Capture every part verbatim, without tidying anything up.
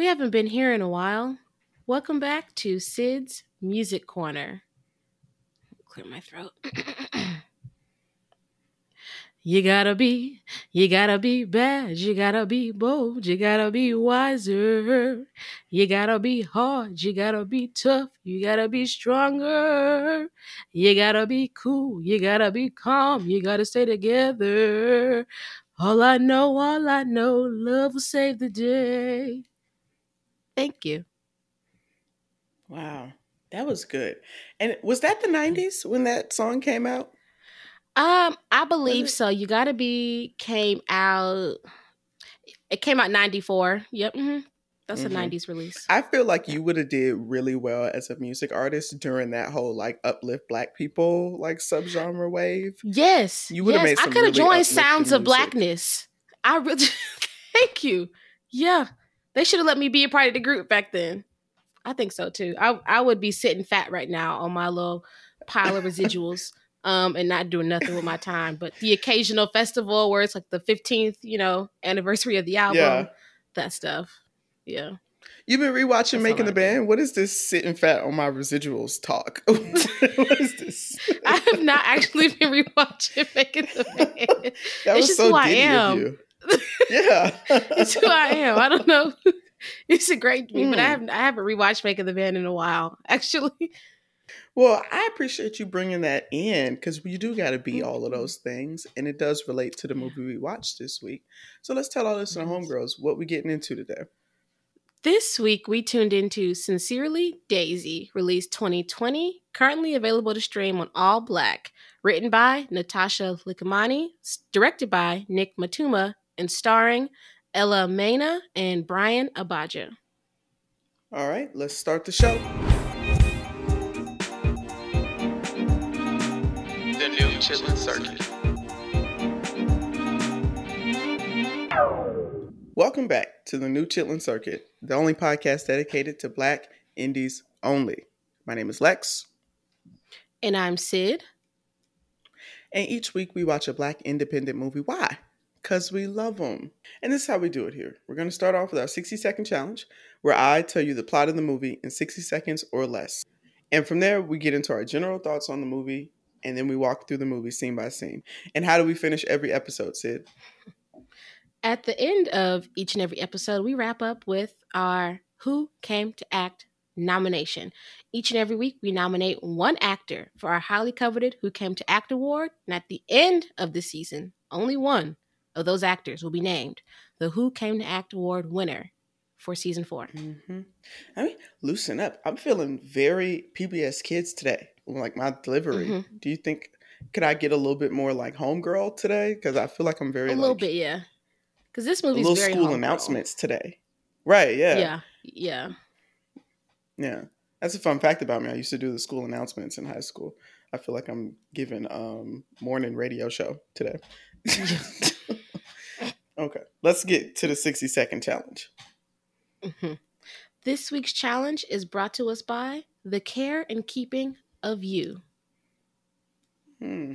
We haven't been here in a while. Welcome back to Syd's Music Corner. Clear my throat. You gotta be, you gotta be bad, you gotta be bold, you gotta be wiser, you gotta be hard, you gotta be tough, you gotta be stronger, you gotta be cool, you gotta be calm, you gotta stay together. All I know, all I know, love will save the day. Thank you. Wow, that was good. And was that the nineties when that song came out? Um, I believe so. You Gotta Be came out, it came out ninety-four. Yep. Mm-hmm. That's mm-hmm. a nineties release. I feel like you would have did really well as a music artist during that whole like uplift Black people, like subgenre wave. Yes. You would have yes. made some I could have really joined Sounds of Blackness. I really, thank you. Yeah. They should have let me be a part of the group back then. I think so too. I, I would be sitting fat right now on my little pile of residuals. Um, and not doing nothing with my time, but the occasional festival where it's like the fifteenth, you know, anniversary of the album, yeah. that stuff. Yeah. You've been rewatching That's Making the Band. What is this sitting fat on my residuals talk? What is this? I have not actually been rewatching Making the Band. That was it's just so who I am. Of you. Yeah. It's who I am. I don't know. It's a great to me, mm. but I haven't, I haven't rewatched Making the Band in a while, actually. Well, I appreciate you bringing that in because you do got to be all of those things. And it does relate to the movie we watched this week. So let's tell all this to the homegirls what we're getting into today. This week, we tuned into Sincerely Daisy, released twenty twenty, currently available to stream on All Black, written by Natasha Likamani, directed by Nick Matuma, and starring Ellah Maina and Brian Abaja. All right, let's start the show. Chitlin Circuit. Welcome back to the New Chitlin Circuit, the only podcast dedicated to Black indies only. My name is Lex. And I'm Syd. And each week we watch a Black independent movie. Why? Because we love them. And this is how we do it here. We're going to start off with our sixty second challenge, where I tell you the plot of the movie in sixty seconds or less. And from there, we get into our general thoughts on the movie. And then we walk through the movie scene by scene. And how do we finish every episode, Syd? At the end of each and every episode, we wrap up with our Who Came to Act nomination. Each and every week, we nominate one actor for our highly coveted Who Came to Act award. And at the end of the season, only one of those actors will be named the Who Came to Act award winner for season four. Mm-hmm. I mean, loosen up. I'm feeling very P B S Kids today. Like my delivery. Mm-hmm. Do you think could I get a little bit more like homegirl today? Because I feel like I'm very a little like, bit, yeah. Because this movie's little very school homegirl. Announcements today, right? Yeah, yeah, yeah, yeah. That's a fun fact about me. I used to do the school announcements in high school. I feel like I'm giving um morning radio show today. Okay, let's get to the sixty second challenge. Mm-hmm. This week's challenge is brought to us by The Care and Keeping of You. Hmm.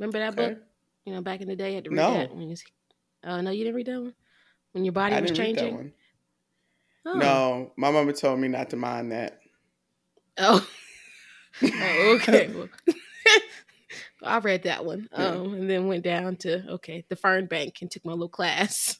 Remember that okay. book? You know, back in the day, I had to read no. that. When you was, oh, no, you didn't read that one? When your body I was didn't changing? Read that one. Oh. No, my mama told me not to mind that. Oh. oh okay. well, I read that one yeah. um, and then went down to, okay, the Fernbank and took my little class.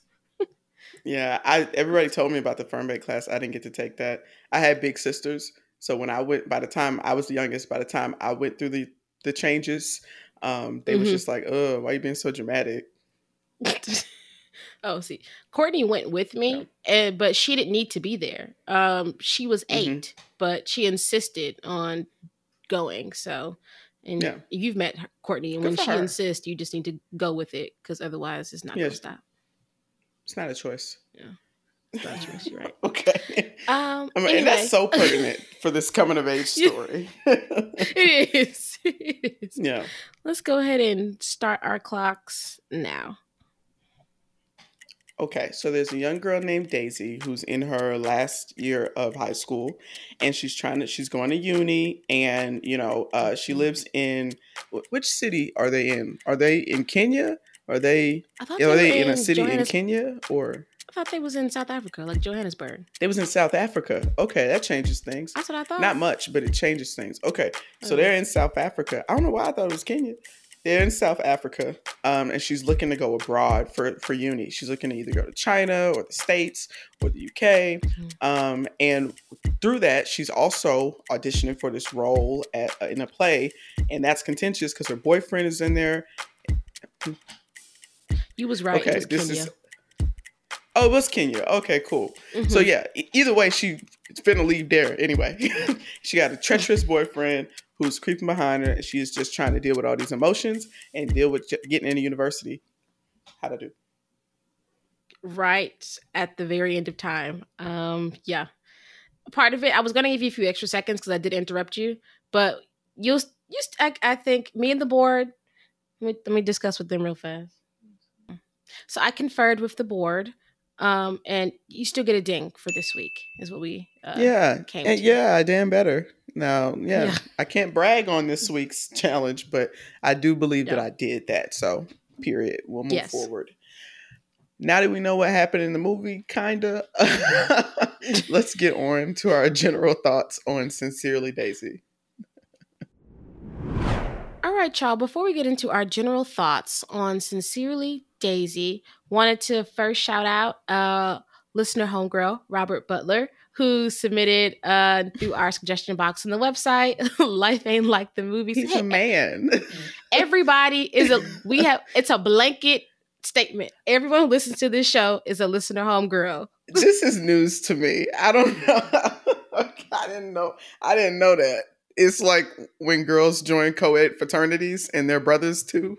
yeah, I everybody told me about the Fernbank class. I didn't get to take that. I had big sisters. So when I went, by the time I was the youngest, by the time I went through the, the changes, um, they mm-hmm. was just like, oh, why are you being so dramatic? oh, see, Courtney went with me, yeah. and, but she didn't need to be there. Um, she was eight, mm-hmm. but she insisted on going. So, and yeah. you've met Courtney, and Good when she her. insists, you just need to go with it because otherwise it's not yeah, going to stop. It's not a choice. Yeah. That's right. You're right. Okay. Um, I mean, anyway. And that's so pertinent for this coming of age story. it is. It is. Yeah. Let's go ahead and start our clocks now. Okay. So there's a young girl named Daisy who's in her last year of high school, and she's trying to. She's going to uni, and you know, uh, she lives in which city are they in? Are they in Kenya? Are they? I thought they are they, were they in, in a city Johannes- in Kenya or? I thought they was in South Africa, like Johannesburg. They was in South Africa. Okay, that changes things. That's what I thought. Not much, but it changes things. Okay, so okay. They're in South Africa. I don't know why I thought it was Kenya. They're in South Africa, um, and she's looking to go abroad for, for uni. She's looking to either go to China or the States or the U K. Um, and through that, she's also auditioning for this role at, uh, in a play, and that's contentious because her boyfriend is in there. You was right. Okay, it was this Kenya. Is. Oh, it was Kenya. Okay, cool. Mm-hmm. So yeah, either way, she's finna leave there anyway. She got a treacherous boyfriend who's creeping behind her, and she's just trying to deal with all these emotions and deal with getting into university. How'd I do? Right at the very end of time. Um, yeah. Part of it, I was going to give you a few extra seconds because I did interrupt you, but you'll, you st- I, I think me and the board, let me, let me discuss with them real fast. So I conferred with the board. Um, and you still get a ding for this week is what we uh, yeah. came and to. Yeah, I damn better. Now, yeah, yeah, I can't brag on this week's challenge, but I do believe no. that I did that. So, period. We'll move yes. forward. Now that we know what happened in the movie, kind of, let's get on to our general thoughts on Sincerely Daisy. All right, y'all, before we get into our general thoughts on Sincerely Daisy, wanted to first shout out uh, listener homegirl, Robert Butler, who submitted uh, through our suggestion box on the website, Life Ain't Like the Movies. He's hey, a man. Everybody is a, we have, it's a blanket statement. Everyone who listens to this show is a listener homegirl. This is news to me. I don't know. I didn't know. I didn't know that. It's like when girls join co-ed fraternities and their brothers too.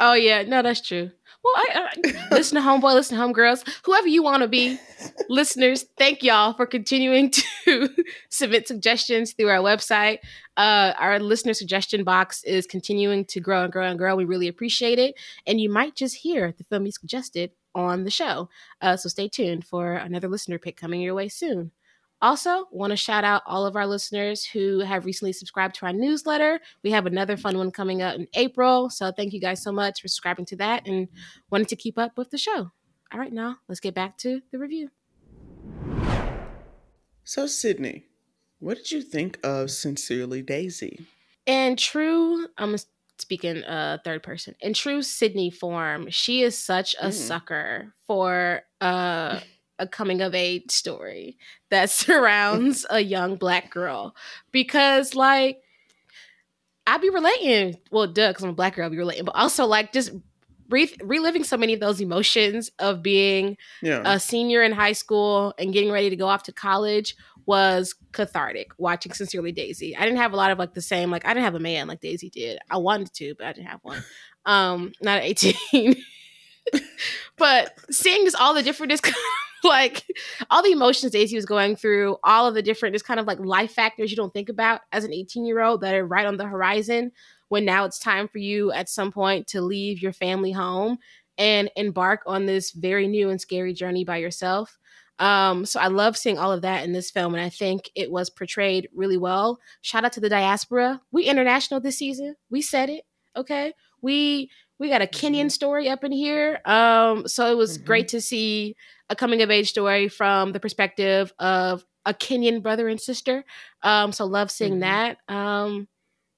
Oh yeah, no, that's true. Well, I, I, listen to homeboy, listen to homegirls, whoever you want to be, listeners. Thank y'all for continuing to submit suggestions through our website. Uh, our listener suggestion box is continuing to grow and grow and grow. We really appreciate it, and you might just hear the film you suggested on the show. Uh, so stay tuned for another listener pick coming your way soon. Also, want to shout out all of our listeners who have recently subscribed to our newsletter. We have another fun one coming up in April. So thank you guys so much for subscribing to that and wanting to keep up with the show. All right, now let's get back to the review. So, Sydney, what did you think of Sincerely Daisy? In true, I'm speaking uh, third person, in true Sydney form, she is such a mm. sucker for... Uh, a coming-of-age story that surrounds a young Black girl. Because, like, I be relating. Well, duh, because I'm a Black girl, I be relating. But also, like, just re- reliving so many of those emotions of being yeah. a senior in high school and getting ready to go off to college was cathartic, watching Sincerely Daisy. I didn't have a lot of, like, the same, like, I didn't have a man like Daisy did. I wanted to, but I didn't have one. Um, not at eighteen. But seeing just all the different disc- like all the emotions Daisy was going through, all of the different just kind of like life factors you don't think about as an eighteen-year-old that are right on the horizon when now it's time for you at some point to leave your family home and embark on this very new and scary journey by yourself. Um, so I love seeing all of that in this film, and I think it was portrayed really well. Shout out to the diaspora. We international this season. We said it, okay? We... We got a Kenyan story up in here. Um, so it was mm-hmm. great to see a coming-of-age story from the perspective of a Kenyan brother and sister. Um, so love seeing mm-hmm. that. Um,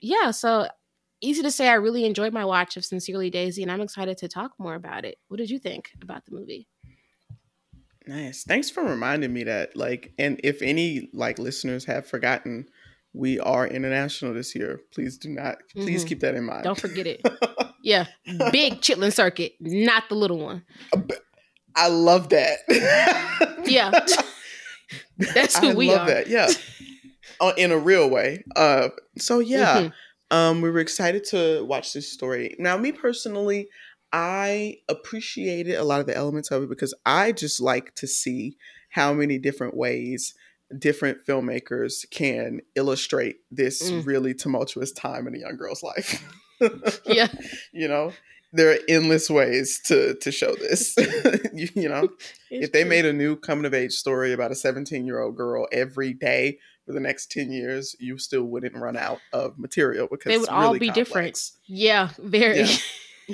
yeah, so easy to say I really enjoyed my watch of Sincerely Daisy, and I'm excited to talk more about it. What did you think about the movie? Nice. Thanks for reminding me that. Like, and if any like listeners have forgotten, we are international this year. Please do not. Please mm-hmm. keep that in mind. Don't forget it. Yeah, big Chitlin Circuit, not the little one. I love that. Yeah, that's who I we love are. That. Yeah, uh, in a real way. Uh, so yeah, mm-hmm. um, we were excited to watch this story. Now, me personally, I appreciated a lot of the elements of it because I just like to see how many different ways different filmmakers can illustrate this mm. really tumultuous time in a young girl's life. Yeah, you know, there are endless ways to to show this. you, you know, it's if they true. Made a new coming of age story about a seventeen year old girl every day for the next ten years, you still wouldn't run out of material because they would it's all really be complex. Different. Yeah, very,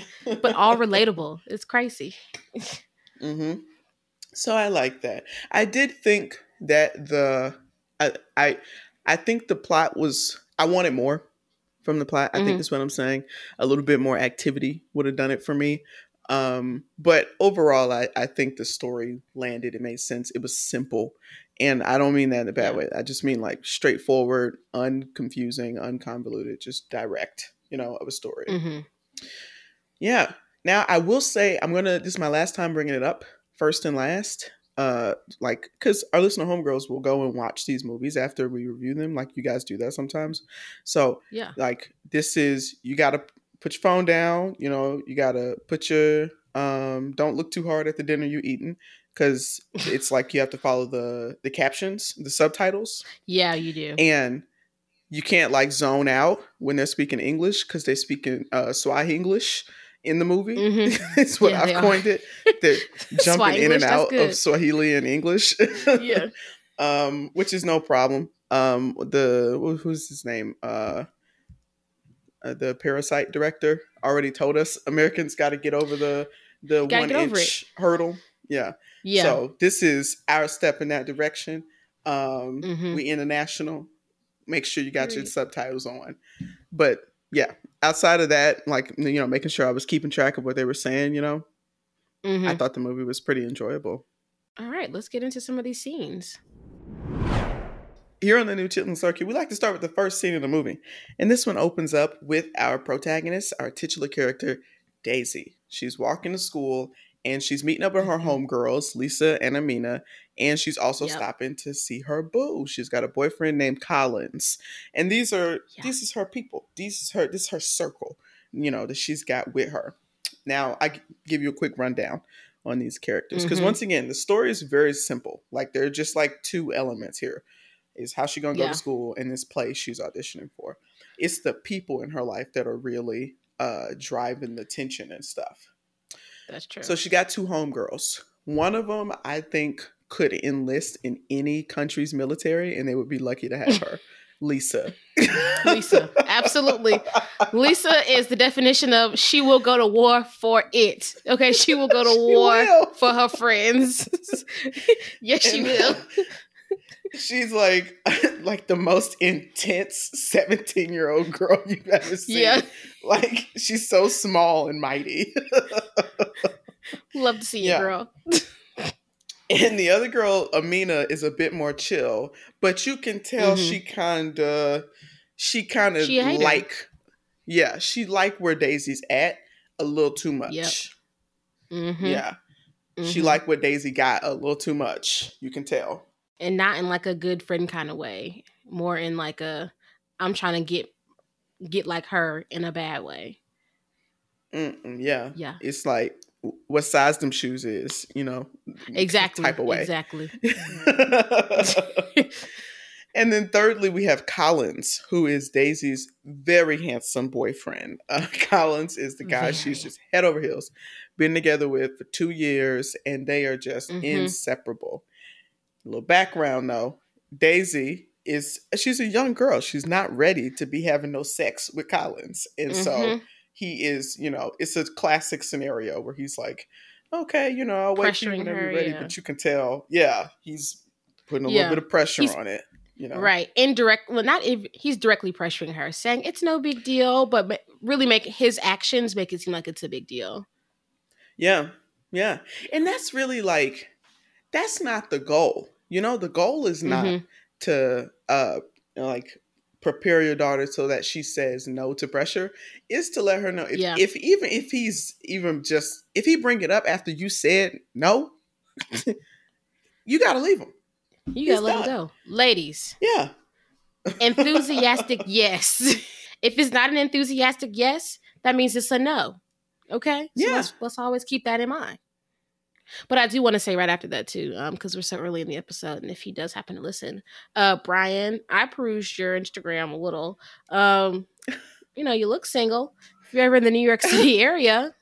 yeah. But all relatable. It's crazy. Mm-hmm. So I like that. I did think that the I I, I think the plot was I wanted more from the plot. I mm-hmm. think that's what I'm saying. A little bit more activity would have done it for me. Um, but overall, I, I think the story landed. It made sense. It was simple. And I don't mean that in a bad yeah. way. I just mean like straightforward, unconfusing, unconvoluted, just direct, you know, of a story. Mm-hmm. Yeah. Now, I will say, I'm going to, this is my last time bringing it up, first and last, uh, like, because our listener homegirls will go and watch these movies after we review them. Like, you guys do that sometimes. So, yeah, like, this is, you got to put your phone down, you know, you got to put your, um, don't look too hard at the dinner you're eating. Because it's like you have to follow the, the captions, the subtitles. Yeah, you do. And you can't like zone out when they're speaking English because they speak in uh, Swahili English in the movie. Mm-hmm. It's what yeah, I've coined are. it. They're jumping Swahili in English, and out of Swahili and English. yeah. Um, which is no problem. Um, the who's his name? Uh, uh, the Parasite director already told us Americans got to get over the the one inch hurdle. Yeah. Yeah. So this is our step in that direction. Um, mm-hmm. We international. Make sure you got Great. your subtitles on. But yeah, outside of that, like, you know, making sure I was keeping track of what they were saying, you know, mm-hmm. I thought the movie was pretty enjoyable. All right, let's get into some of these scenes. Here on The New Chitlin Circuit, we like to start with the first scene of the movie. And this one opens up with our protagonist, our titular character, Daisy. She's walking to school and she's meeting up with her homegirls, Lisa and Amina, and she's also yep. stopping to see her boo. She's got a boyfriend named Collins. And these are yeah. this is her people. These is her this is her circle, you know, that she's got with her. Now, I give you a quick rundown on these characters because mm-hmm. once again, the story is very simple. Like there are just like two elements here. Is how she going to go yeah. to school and this play she's auditioning for. It's the people in her life that are really uh, driving the tension and stuff. That's true. So she got two homegirls. One of them, I think, could enlist in any country's military, and they would be lucky to have her. Lisa. Lisa. Absolutely. Lisa is the definition of she will go to war for it. Okay, she will go to war will. for her friends. Yes, she and will. She's like, like the most intense seventeen-year-old girl you've ever seen. Yeah. Like, she's so small and mighty. Love to see you, yeah. girl. And the other girl, Amina, is a bit more chill, but you can tell mm-hmm. she kind of, she kind of like, it. yeah, she like where Daisy's at a little too much. Yep. Mm-hmm. Yeah. Mm-hmm. She like what Daisy got a little too much. You can tell. And not in like a good friend kind of way, more in like a, I'm trying to get, get like her in a bad way. Mm-mm, yeah. Yeah. It's like what size them shoes is, you know, exactly type of way. Exactly. And then thirdly, we have Collins, who is Daisy's very handsome boyfriend. Uh, Collins is the guy yeah. she's just head over heels been together with for two years and they are just mm-hmm. inseparable. A little background though. Daisy is, she's a young girl. She's not ready to be having no sex with Collins. And mm-hmm. so he is, you know, it's a classic scenario where he's like, okay, you know, I'll wait for you whenever you're ready. Yeah. But you can tell, yeah, he's putting a yeah. little bit of pressure he's, on it. You know? Right. Indirect. Well, not if he's directly pressuring her, saying it's no big deal, but really make his actions make it seem like it's a big deal. Yeah. Yeah. And that's really like, that's not the goal. You know, the goal is not mm-hmm. to uh, like prepare your daughter so that she says no to pressure. Is to let her know if, yeah. if even if he's even just if he bring it up after you said no, you gotta leave him. You gotta he's let him go, ladies. Yeah, enthusiastic yes. If it's not an enthusiastic yes, that means it's a no. Okay, so yeah. Let's, let's always keep that in mind. But I do want to say right after that, too, because um, we're so early in the episode. And if he does happen to listen, uh, Brian, I perused your Instagram a little. Um, you know, you look single. If you're ever in the New York City area,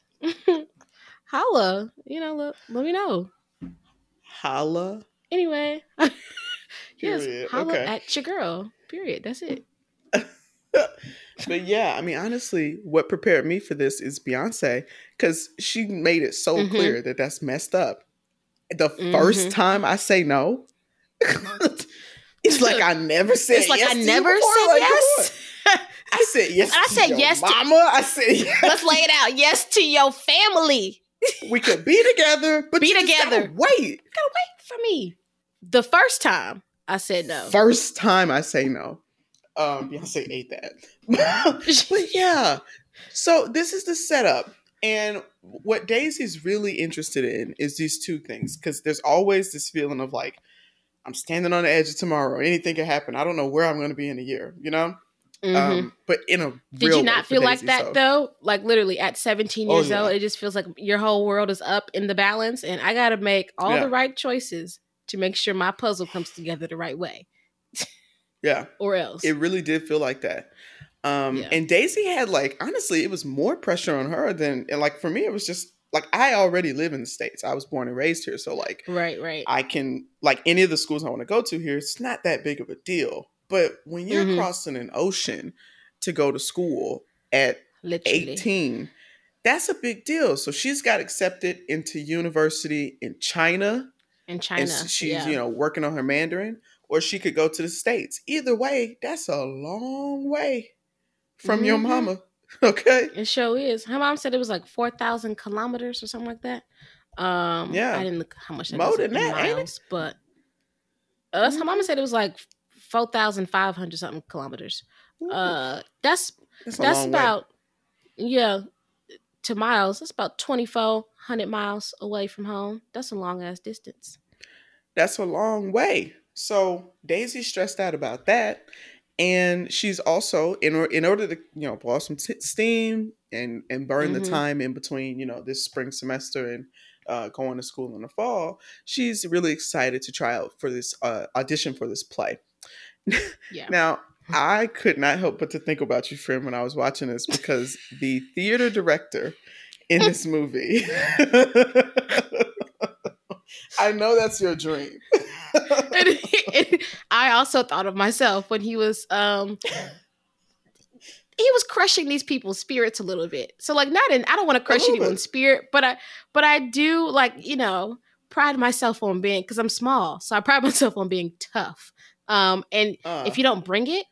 holla. You know, look, let me know. Holla. Anyway. Yes, holla okay. at your girl. Period. That's it. But yeah, I mean, honestly, what prepared me for this is Beyonce because she made it so mm-hmm. clear that that's messed up. the mm-hmm. first time I say no, it's like I never said it's yes. It's like I never said like, yes. I said yes. And I said to your yes, mama. To, I said yes. Let's lay it out. Yes to your family. We could be together, but be you together. Gotta wait. You gotta wait for me. The first time I said no. First time I say no. Um, Beyonce ate that. But yeah. So this is the setup, and what Daisy's really interested in is these two things, because there's always this feeling of like, I'm standing on the edge of tomorrow. Anything can happen. I don't know where I'm going to be in a year. You know. Mm-hmm. Um, but in a did you not feel Daisy, like that so. Though? Like literally at seventeen years oh, yeah. old, it just feels like your whole world is up in the balance, and I got to make all yeah. the right choices to make sure my puzzle comes together the right way. Yeah, or else it really did feel like that. Um, yeah. And Daisy had like honestly, it was more pressure on her than and like for me. It was just like I already live in the States. I was born and raised here, so like right, right. I can like any of the schools I want to go to here. It's not that big of a deal. But when you're mm-hmm. crossing an ocean to go to school at Literally. eighteen, that's a big deal. So she's got accepted into university in China. In China. And she's, yeah. you know, working on her Mandarin. Or she could go to the States. Either way, that's a long way from mm-hmm. your mama. Okay? It sure is. Her mom said it was like four thousand kilometers or something like that. Um, yeah. I didn't look how much that More was than that, miles, ain't it? But us, her mama said it was like four thousand five hundred something kilometers. Uh, that's that's, that's about, way. yeah, to miles, that's about twenty-four hundred miles away from home. That's a long ass distance. That's a long way. So Daisy's stressed out about that. And she's also, in, or, in order to, you know, blow some t- steam and, and burn mm-hmm. the time in between, you know, this spring semester and uh, going to school in the fall, she's really excited to try out for this uh, audition for this play. Yeah. Now, I could not help but to think about you, friend, when I was watching this, because the theater director in this movie, I know that's your dream. and, and I also thought of myself when he was, um, he was crushing these people's spirits a little bit. So like not in, I don't want to crush anyone's spirit, but I, but I do like, you know, pride myself on being, cause I'm small. So I pride myself on being tough. Um, and uh. if you don't bring it,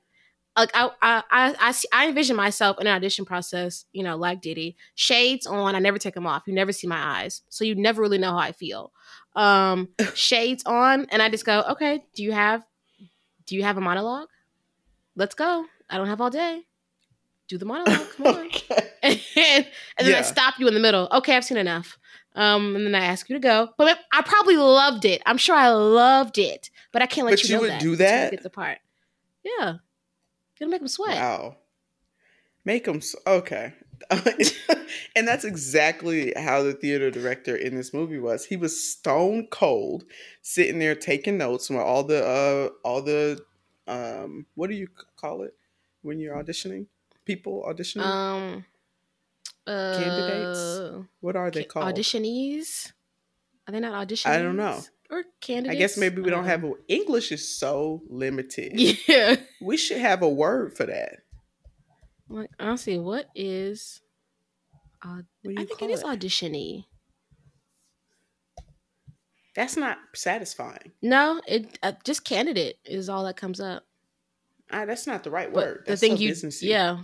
like I, I, I, I, see, I envision myself in an audition process, you know, like Diddy, shades on. I never take them off. You never see my eyes. So you never really know how I feel. Um, shades on. And I just go, okay, do you have, do you have a monologue? Let's go. I don't have all day. Do the monologue. Come on. Okay. and, and then yeah. I stop you in the middle. Okay. I've seen enough. Um, and then I ask you to go, but I probably loved it. I'm sure I loved it, but I can't let but you, you know would that. Do that. It's a part. Yeah. Gonna make them sweat. Wow. Make them. Okay. And that's exactly how the theater director in this movie was. He was stone cold sitting there taking notes while all the, uh, all the, um, what do you call it when you're auditioning? People auditioning? Um, Candidates? Uh, what are they called? Auditionees? Are they not auditionees? I don't know. Or candidates? I guess maybe we don't have a, English is so limited. Yeah. We should have a word for that. Like, honestly, what is... Uh, what do you I think call it is auditionee. That's not satisfying. No, it uh, just candidate is all that comes up. Uh, that's not the right but word. That's the thing so you... businessy. Yeah.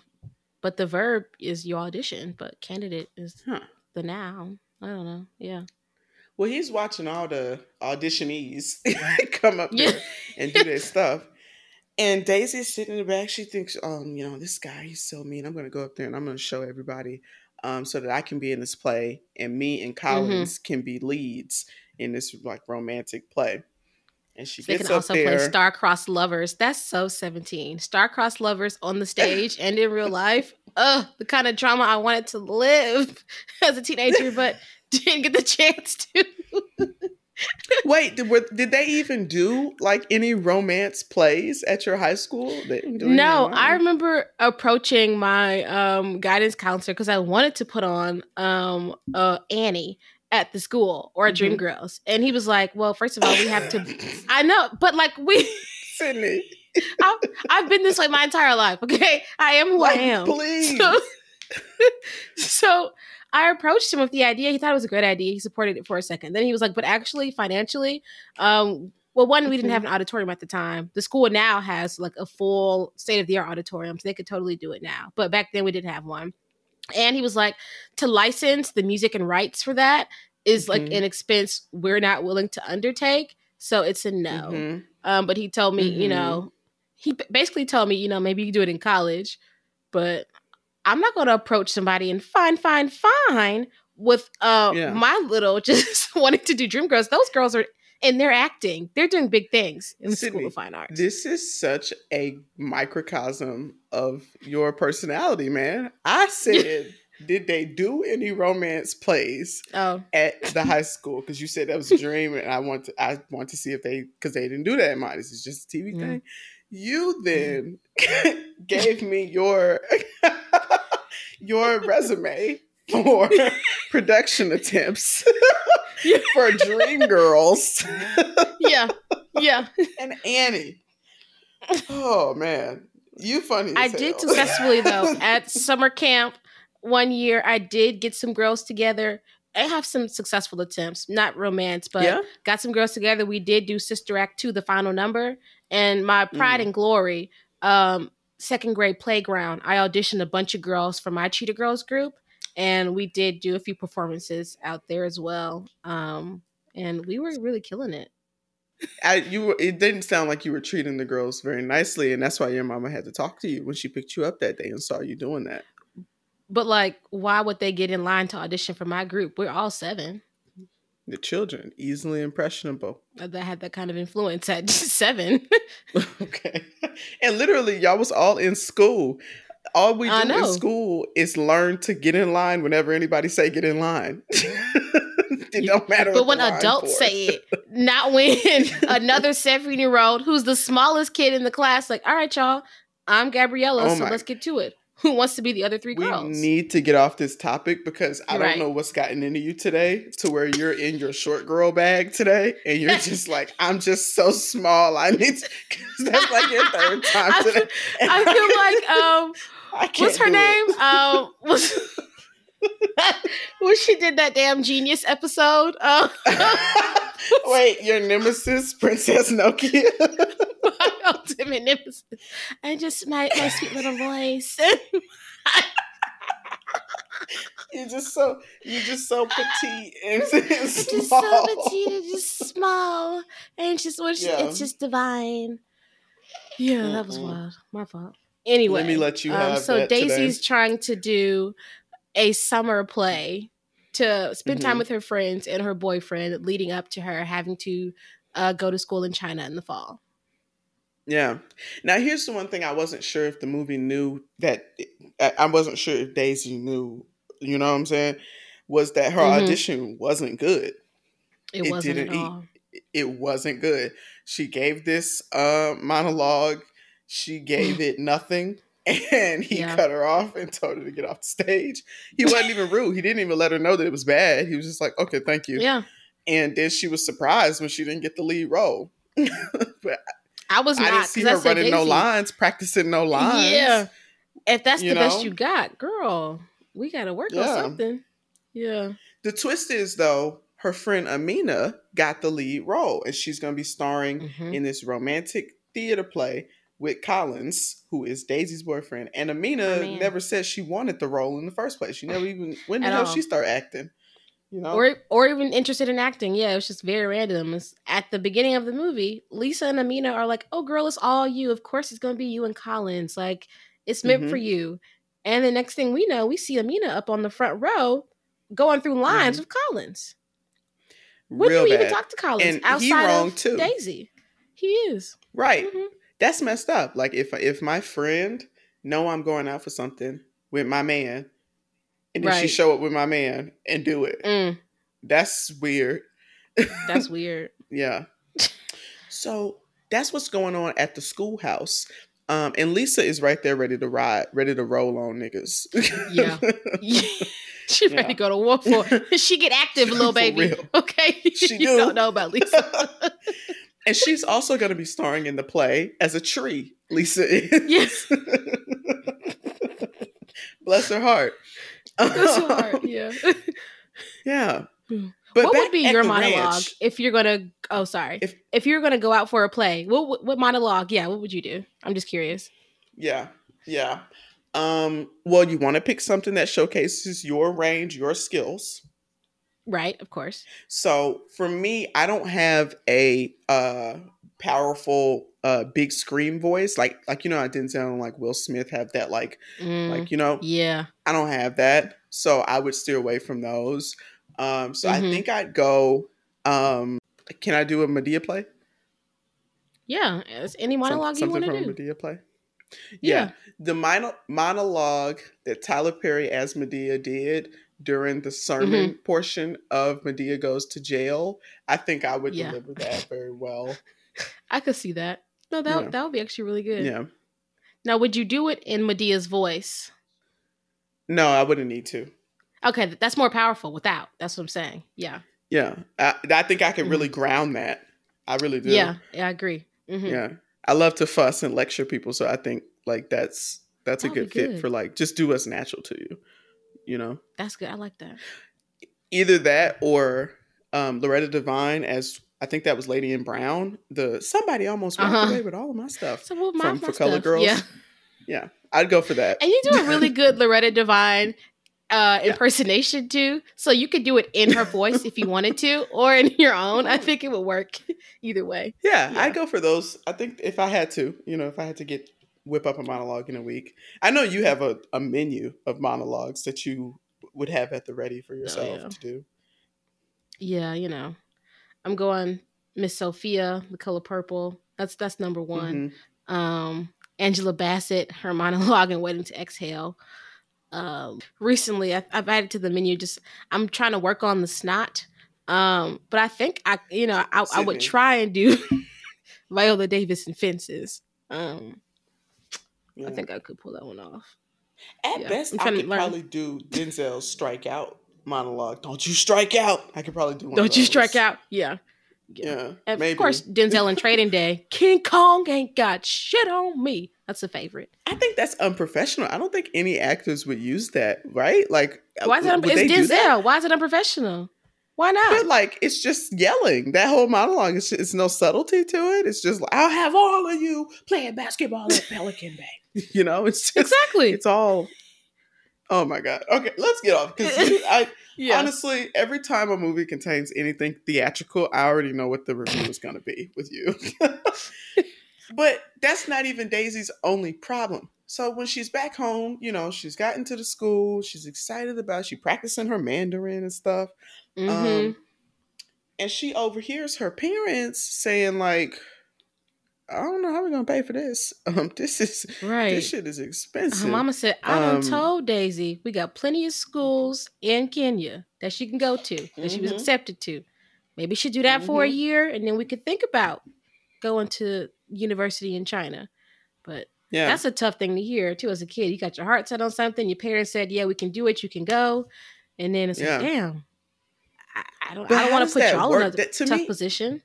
But the verb is you audition, but candidate is huh. the noun. I don't know. Yeah. Well, he's watching all the auditionees come up there yeah. and do their stuff. And Daisy's sitting in the back. She thinks, um, you know, this guy, he's so mean. I'm going to go up there and I'm going to show everybody um, so that I can be in this play and me and Collins mm-hmm. can be leads in this like romantic play. And she so gets they can up also there. Play star-crossed lovers. That's so seventeen. Star-crossed lovers on the stage and in real life. Ugh, the kind of drama I wanted to live as a teenager, but didn't get the chance to. Wait, did, were, did they even do like any romance plays at your high school? They didn't do no, I remember approaching my um, guidance counselor because I wanted to put on um, uh, Annie at the school or at mm-hmm. Dreamgirls, and he was like, well, first of all, we have to I know but like we Sydney I've, I've been this way my entire life. Okay, I am who like, I am please so, so I approached him with the idea. He thought it was a great idea. He supported it for a second. Then he was like, but actually, financially, um, well, one, we didn't have an auditorium at the time. The school now has like a full state-of-the-art auditorium, so they could totally do it now. But back then, we didn't have one. And he was like, to license the music and rights for that is mm-hmm. like an expense we're not willing to undertake. So it's a no. Mm-hmm. Um, but he told me, mm-hmm. you know, he basically told me, you know, maybe you can do it in college, but I'm not going to approach somebody and fine, fine, fine with uh, yeah. my little just wanting to do Dream Girls. Those girls are, and they're acting. They're doing big things in the Sydney, School of Fine Arts. This is such a microcosm of your personality, man. I said, did they do any romance plays oh. at the high school? Because you said that was a dream, and I want to, I want to see if they, because they didn't do that in mine. This is just a T V mm-hmm. thing. You then gave me your your resume for production attempts for Dream Girls. yeah, yeah. And Annie. Oh, man. You funny as I hell. Did successfully, though. At summer camp one year, I did get some girls together. I have some successful attempts, not romance, but yeah. got some girls together. We did do Sister Act two, the final number. And my pride mm. and glory, um, second grade playground, I auditioned a bunch of girls from my Cheetah Girls group. And we did do a few performances out there as well. Um, and we were really killing it. I, you were, it didn't sound like you were treating the girls very nicely. And that's why your mama had to talk to you when she picked you up that day and saw you doing that. But like, why would they get in line to audition for my group? We're all seven. The children, easily impressionable. That had that kind of influence at seven. Okay. And literally, y'all was all in school. All we do in school is learn to get in line whenever anybody say get in line. It don't matter but what But when adults say it, not when another seven-year-old who's the smallest kid in the class, like, all right, y'all, I'm Gabriella, oh so my. let's get to it. Who wants to be the other three we girls? We need to get off this topic because I right. don't know what's gotten into you today to where you're in your short girl bag today and you're just like, I'm just so small. I need to, because that's like your third time I today. Feel, I, I feel like, um, what's her name? Um, was, when she did that damn Genius episode. Um, Wait, your nemesis, Princess Nokia? Ultimate nemesis. And just my, my sweet little voice. You're just so you're just so petite and, and small. Just so petite and just small. And just well, yeah. it's just divine. Yeah, mm-hmm. that was wild. My fault. Anyway. Let me let you have um, so that Daisy's today. Trying to do a summer play to spend mm-hmm. time with her friends and her boyfriend leading up to her having to uh, go to school in China in the fall. Yeah. Now, here's the one thing I wasn't sure if the movie knew that I wasn't sure if Daisy knew, you know what I'm saying, was that her mm-hmm. audition wasn't good. It, it wasn't didn't at all. Eat. It wasn't good. She gave this uh, monologue. She gave it nothing. And he yeah. cut her off and told her to get off the stage. He wasn't even rude. He didn't even let her know that it was bad. He was just like, okay, thank you. Yeah. And then she was surprised when she didn't get the lead role. But I was not. I didn't see her running no lines, practicing no lines. Yeah. If that's the best you got, girl, we got to work on something. Yeah. The twist is, though, her friend Amina got the lead role. And she's going to be starring mm-hmm. in this romantic theater play with Collins, who is Daisy's boyfriend. And Amina oh, never said she wanted the role in the first place. She never even... When the hell she started acting? You know? Or or even interested in acting. Yeah, it was just very random. It's at the beginning of the movie, Lisa and Amina are like, oh, girl, it's all you. Of course it's going to be you and Collins. Like, it's meant mm-hmm. for you. And the next thing we know, we see Amina up on the front row going through lines mm-hmm. with Collins. When Real do we bad. Even talk to Collins? And outside he wrong of too. Daisy. He is. Right. Mm-hmm. That's messed up. Like, if if my friend know I'm going out for something with my man, and then right. she show up with my man and do it. Mm. That's weird. That's weird. Yeah. So that's what's going on at the schoolhouse. Um, and Lisa is right there ready to ride, ready to roll on niggas. Yeah. She ready yeah. to go to war for it. She get active, little baby. Real. Okay. She you do. Don't know about Lisa. And she's also going to be starring in the play as a tree, Lisa is. Yes. Bless her heart. That's so hard. Yeah. Yeah. But what would be your monologue ranch, if you're gonna? Oh, sorry. If, if you're gonna go out for a play, what what monologue? Yeah, what would you do? I'm just curious. Yeah, yeah. Um, well, you want to pick something that showcases your range, your skills, right? Of course. So for me, I don't have a uh, powerful uh, big scream voice like like you know I didn't sound like Will Smith have that like mm, like you know yeah I don't have that, so I would steer away from those. Um, so mm-hmm. I think I'd go, um, can I do a Medea play? Yeah. Any monologue Some, you want to do? Something from a Medea play? Yeah. yeah. The mono- monologue that Tyler Perry as Medea did during the sermon mm-hmm. portion of Medea Goes to Jail. I think I would yeah. deliver that very well. I could see that. No, that, yeah. that would be actually really good. Yeah. Now, would you do it in Medea's voice? No, I wouldn't need to. Okay, that's more powerful without. That's what I'm saying. Yeah. Yeah. I, I think I can really mm-hmm. ground that. I really do. Yeah. Yeah, I agree. Mm-hmm. Yeah. I love to fuss and lecture people. So I think like that's that's That'd a good, good fit for like, just do what's natural to you. You know? That's good. I like that. Either that or um, Loretta Devine as, I think that was Lady in Brown. The Somebody almost walked uh-huh. away with all of my stuff. So what my, from my For stuff. Color Girls. Yeah. Yeah. I'd go for that. And you do a really good Loretta Devine Uh, impersonation too, so you could do it in her voice if you wanted to, or in your own. I think it would work either way. Yeah, yeah, I'd go for those. I think if I had to, you know, if I had to get whip up a monologue in a week, I know you have a, a menu of monologues that you would have at the ready for yourself oh, yeah. to do. Yeah, you know, I'm going Miss Sophia, The Color Purple. That's that's number one. Mm-hmm. Um, Angela Bassett, her monologue in Waiting to Exhale. Um, recently I, I've added to the menu, just, I'm trying to work on the snot. Um, but I think I, you know, I, I would try and do Viola Davis and Fences. Um, yeah. I think I could pull that one off. At yeah. best, I could probably do Denzel's strike out monologue. Don't you strike out. I could probably do one Don't of you those. strike out. Yeah. Yeah. yeah maybe. Of course, Denzel and Trading Day. King Kong ain't got shit on me. That's a favorite. I think that's unprofessional. I don't think any actors would use that, right? Like, why is it? Un- it's Denzel. Why is it unprofessional? Why not? But like, it's just yelling. That whole monologue. It's, just, it's no subtlety to it. It's just like, I'll have all of you playing basketball at Pelican Bay. You know, it's just, exactly. It's all. Oh my God. Okay, let's get off because I yeah. honestly, every time a movie contains anything theatrical, I already know what the review is going to be with you. But that's not even Daisy's only problem. So when she's back home, you know, she's gotten to the school. She's excited about it. She practicing her Mandarin and stuff. Mm-hmm. Um, and she overhears her parents saying like, I don't know how we're going to pay for this. Um, this is right. This shit is expensive. Her mama said, I done um, told Daisy we got plenty of schools in Kenya that she can go to, that mm-hmm. she was accepted to. Maybe she'd do that mm-hmm. for a year and then we could think about going to university in China. But yeah. that's a tough thing to hear too as a kid. You got your heart set on something, your parents said, yeah, we can do it, you can go, and then it's yeah. like, damn, I, I don't but I don't want to put y'all in a that, tough me, position.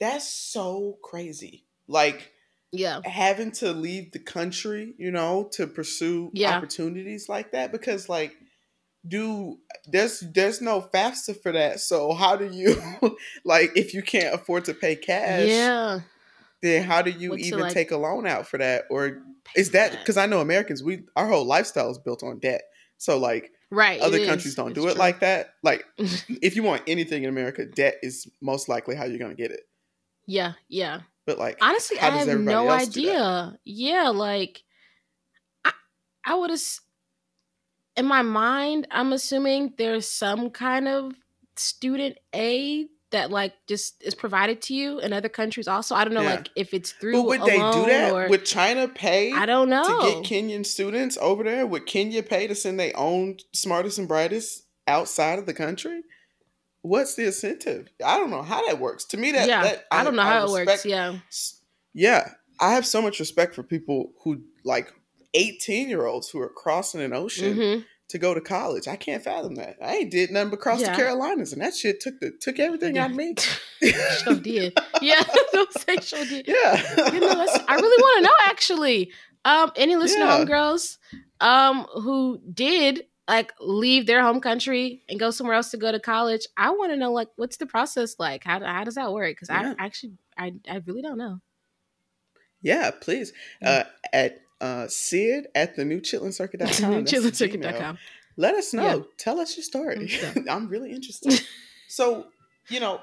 That's so crazy. Like yeah. having to leave the country, you know, to pursue yeah. opportunities like that, because like do there's there's no FAFSA for that. So how do you like if you can't afford to pay cash? Yeah. Then how do you Went even to, like, take a loan out for that? Or is that because I know Americans, we our whole lifestyle is built on debt. So like right, other countries don't it's do true. it like that. Like if you want anything in America, debt is most likely how you're going to get it. Yeah, yeah. But like honestly, I have no idea. Yeah, like I, I would have in my mind, I'm assuming there's some kind of student aid that like just is provided to you in other countries also. I don't know yeah. like if it's through But would they do that? Or, would China pay I don't know. to get Kenyan students over there? Would Kenya pay to send their own smartest and brightest outside of the country? What's the incentive? I don't know how that works. To me that, yeah. that I, I don't know I how respect, it works. Yeah. Yeah. I have so much respect for people who like eighteen year olds who are crossing an ocean mm-hmm. to go to college. I can't fathom that. I ain't did nothing but cross yeah. the Carolinas, and that shit took the took everything yeah. out of me. Sure did. Yeah, don't say sure did. Yeah, you know, that's, I really want to know. Actually, um, any listener yeah. homegirls um, who did like leave their home country and go somewhere else to go to college. I want to know, like, what's the process like? How how does that work? Because yeah. I actually, I, I really don't know. Yeah, please. Uh, at uh, Syd at the new Chitlin Circuit dot com. Chitlin Circuit dot com. Let us know. Yeah. Tell us your story. I'm really interested. So, you know,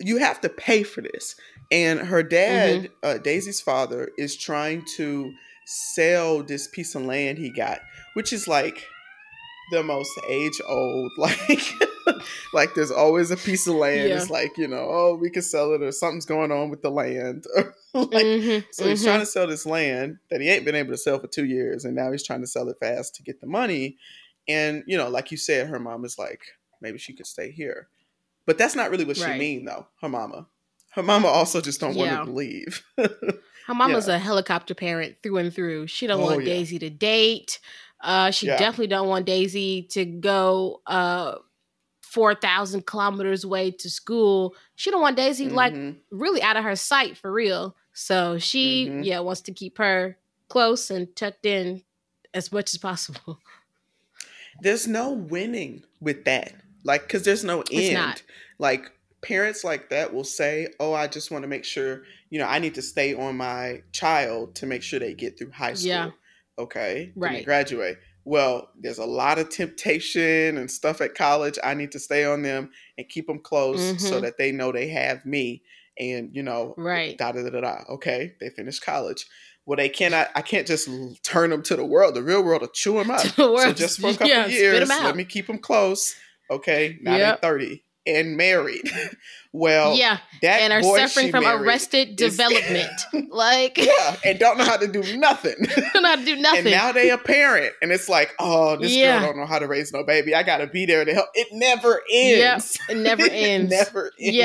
you have to pay for this. And her dad, mm-hmm. uh, Daisy's father, is trying to sell this piece of land he got, which is like the most age old, like, like there's always a piece of land. Yeah. It's like, you know, oh, we could sell it or something's going on with the land. like, mm-hmm. So he's mm-hmm. trying to sell this land that he ain't been able to sell for two years. And now he's trying to sell it fast to get the money. And, you know, like you said, her mom is like, maybe she could stay here. But that's not really what right. she mean, though, her mama. Her mama also just don't yeah. want to leave. Her mama's yeah. a helicopter parent through and through. She don't oh, want yeah. Daisy to date. Uh, she yeah. definitely don't want Daisy to go uh, four thousand kilometers away to school. She don't want Daisy, mm-hmm. like, really out of her sight for real. So she, mm-hmm. yeah, wants to keep her close and tucked in as much as possible. There's no winning with that. Like, because there's no end. Like, parents like that will say, oh, I just want to make sure, you know, I need to stay on my child to make sure they get through high school. Yeah. Okay. Right. Then they graduate. Well, there's a lot of temptation and stuff at college. I need to stay on them and keep them close mm-hmm. so that they know they have me. And, you know, right. da da da da da. Okay. They finished college. Well, they cannot, I can't just turn them to the world, the real world, to chew them up. So just for a couple yeah, of years, let me keep them close. Okay, now yep. they're thirty and married. Well, yeah, that and are boy suffering from arrested development. Is, like, yeah, and don't know how to do nothing. Don't know how to do nothing. And now they a parent, and it's like, oh, this yeah. girl don't know how to raise no baby. I gotta be there to help. It never ends. Yep, it never ends. It never ends.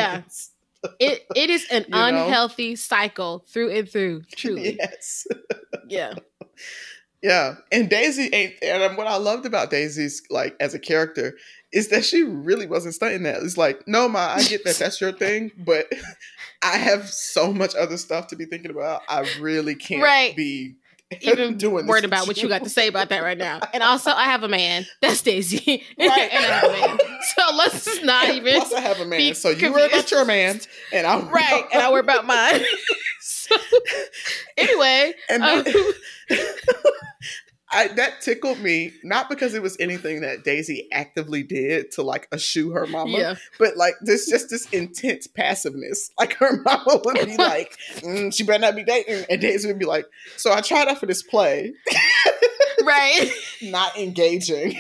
Yeah. It it is an you unhealthy know? cycle through and through. Truly, yes. Yeah. Yeah, and Daisy ain't, and what I loved about Daisy's, like, as a character is that she really wasn't stunting that. It's like, no, Ma, I get that. That's your thing, but I have so much other stuff to be thinking about. I really can't right. be even doing worried this about what you got to say about that right now. And also, I have a man. That's Daisy. Right. And I have a man. So let's just not and even. Plus, I have a man. So you confused. worry about your man, and I right, about- and I worry about mine. So, anyway, and then, um, I, that tickled me, not because it was anything that Daisy actively did to, like, eschew her mama, yeah. but, like, there's just this intense passiveness. Like, her mama would be like, mm, she better not be dating, and Daisy would be like, so I tried out for this play. Right. Not engaging.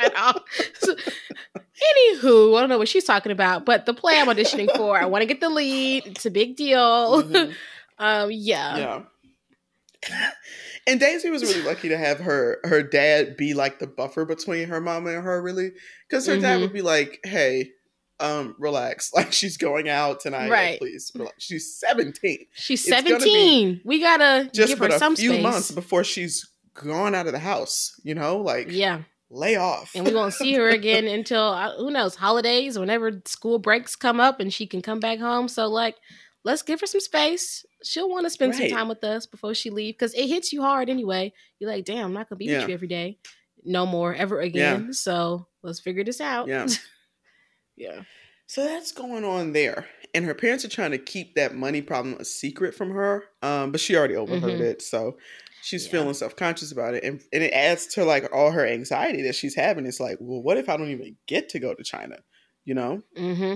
At all. So, anywho, I don't know what she's talking about, but the play I'm auditioning for, I want to get the lead. It's a big deal. Mm-hmm. um, yeah. Yeah. And Daisy was really lucky to have her her dad be like the buffer between her mama and her, really, because her mm-hmm. dad would be like, "Hey, um, relax. Like, she's going out tonight. Right. Like, please, relax. She's seventeen. She's it's seventeen. We gotta just give her some space. Just for a few months before she's gone out of the house. You know, like yeah." lay off. And we won't see her again until, who knows, holidays, whenever school breaks come up and she can come back home. So, like, let's give her some space. She'll want to spend right. some time with us before she leaves, because it hits you hard anyway. You're like, damn, I'm not going to be yeah. with you every day. No more, ever again. Yeah. So let's figure this out. Yeah. yeah. So that's going on there. And her parents are trying to keep that money problem a secret from her. Um, but she already overheard mm-hmm. it. So she's yeah. feeling self-conscious about it. And, and it adds to, like, all her anxiety that she's having. It's like, well, what if I don't even get to go to China? You know? Mm-hmm.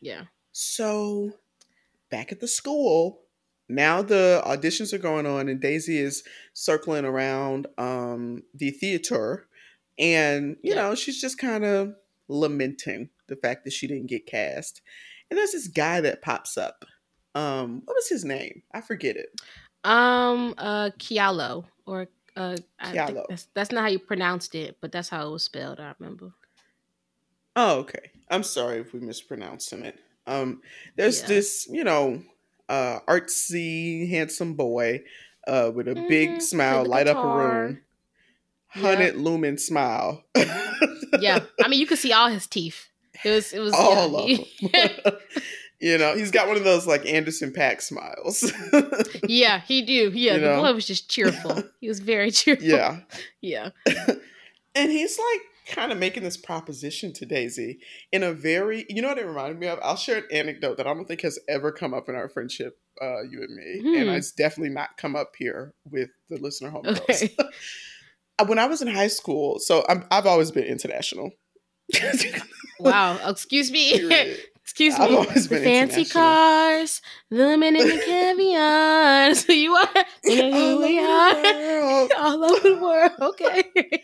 Yeah. So back at the school, now the auditions are going on and Daisy is circling around um, the theater. And, you yeah. know, she's just kind of lamenting the fact that she didn't get cast. And there's this guy that pops up. Um, what was his name? I forget it. Um, uh, Kialo or uh, I Kialo. Think that's, that's not how you pronounced it, but that's how it was spelled. I remember. Oh, okay. I'm sorry if we mispronounced it. Um, there's yeah. this, you know, uh, artsy, handsome boy, uh, with a mm, big smile, light guitar. Up a room, hundred yeah. lumen smile. yeah, I mean, you could see all his teeth. It was, it was all yeah. of them. You know, he's got one of those, like, Anderson .Paak smiles. yeah, he do. Yeah, you know? The boy was just cheerful. He was very cheerful. Yeah. Yeah. And he's like kind of making this proposition to Daisy in a very, you know what it reminded me of? I'll share an anecdote that I don't think has ever come up in our friendship, uh, you and me. Mm-hmm. And it's definitely not come up here with the listener home girls. Okay. When I was in high school, so I'm, I've always been international. Wow. Excuse me. Period. Excuse me. I've always been fancy cars, the lemon and the caviar. So you are all over, are. The all over the world. Okay.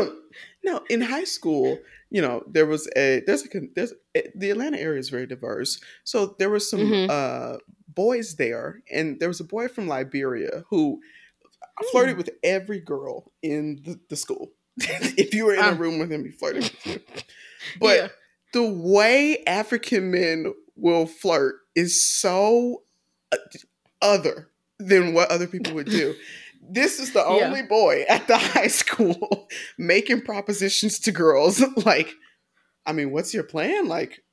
um, no, in high school, you know, there was a there's a there's a, the Atlanta area is very diverse. So there were some mm-hmm. uh, boys there, and there was a boy from Liberia who flirted with every girl in the, the school. If you were in a room with him, he flirted with you. But yeah. The way African men will flirt is so other than what other people would do. This is the only yeah. boy at the high school making propositions to girls. Like, I mean, what's your plan? Like,